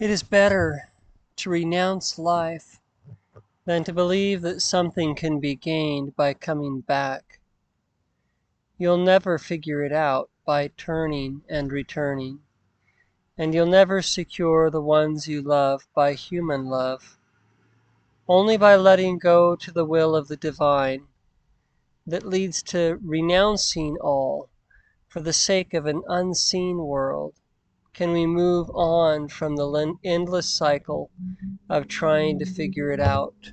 It is better to renounce life than to believe that something can be gained by coming back. You'll never figure it out by turning and returning, and you'll never secure the ones you love by human love. Only by letting go to the will of the divine that leads to renouncing all for the sake of an unseen world can we move on from the endless cycle of trying to figure it out.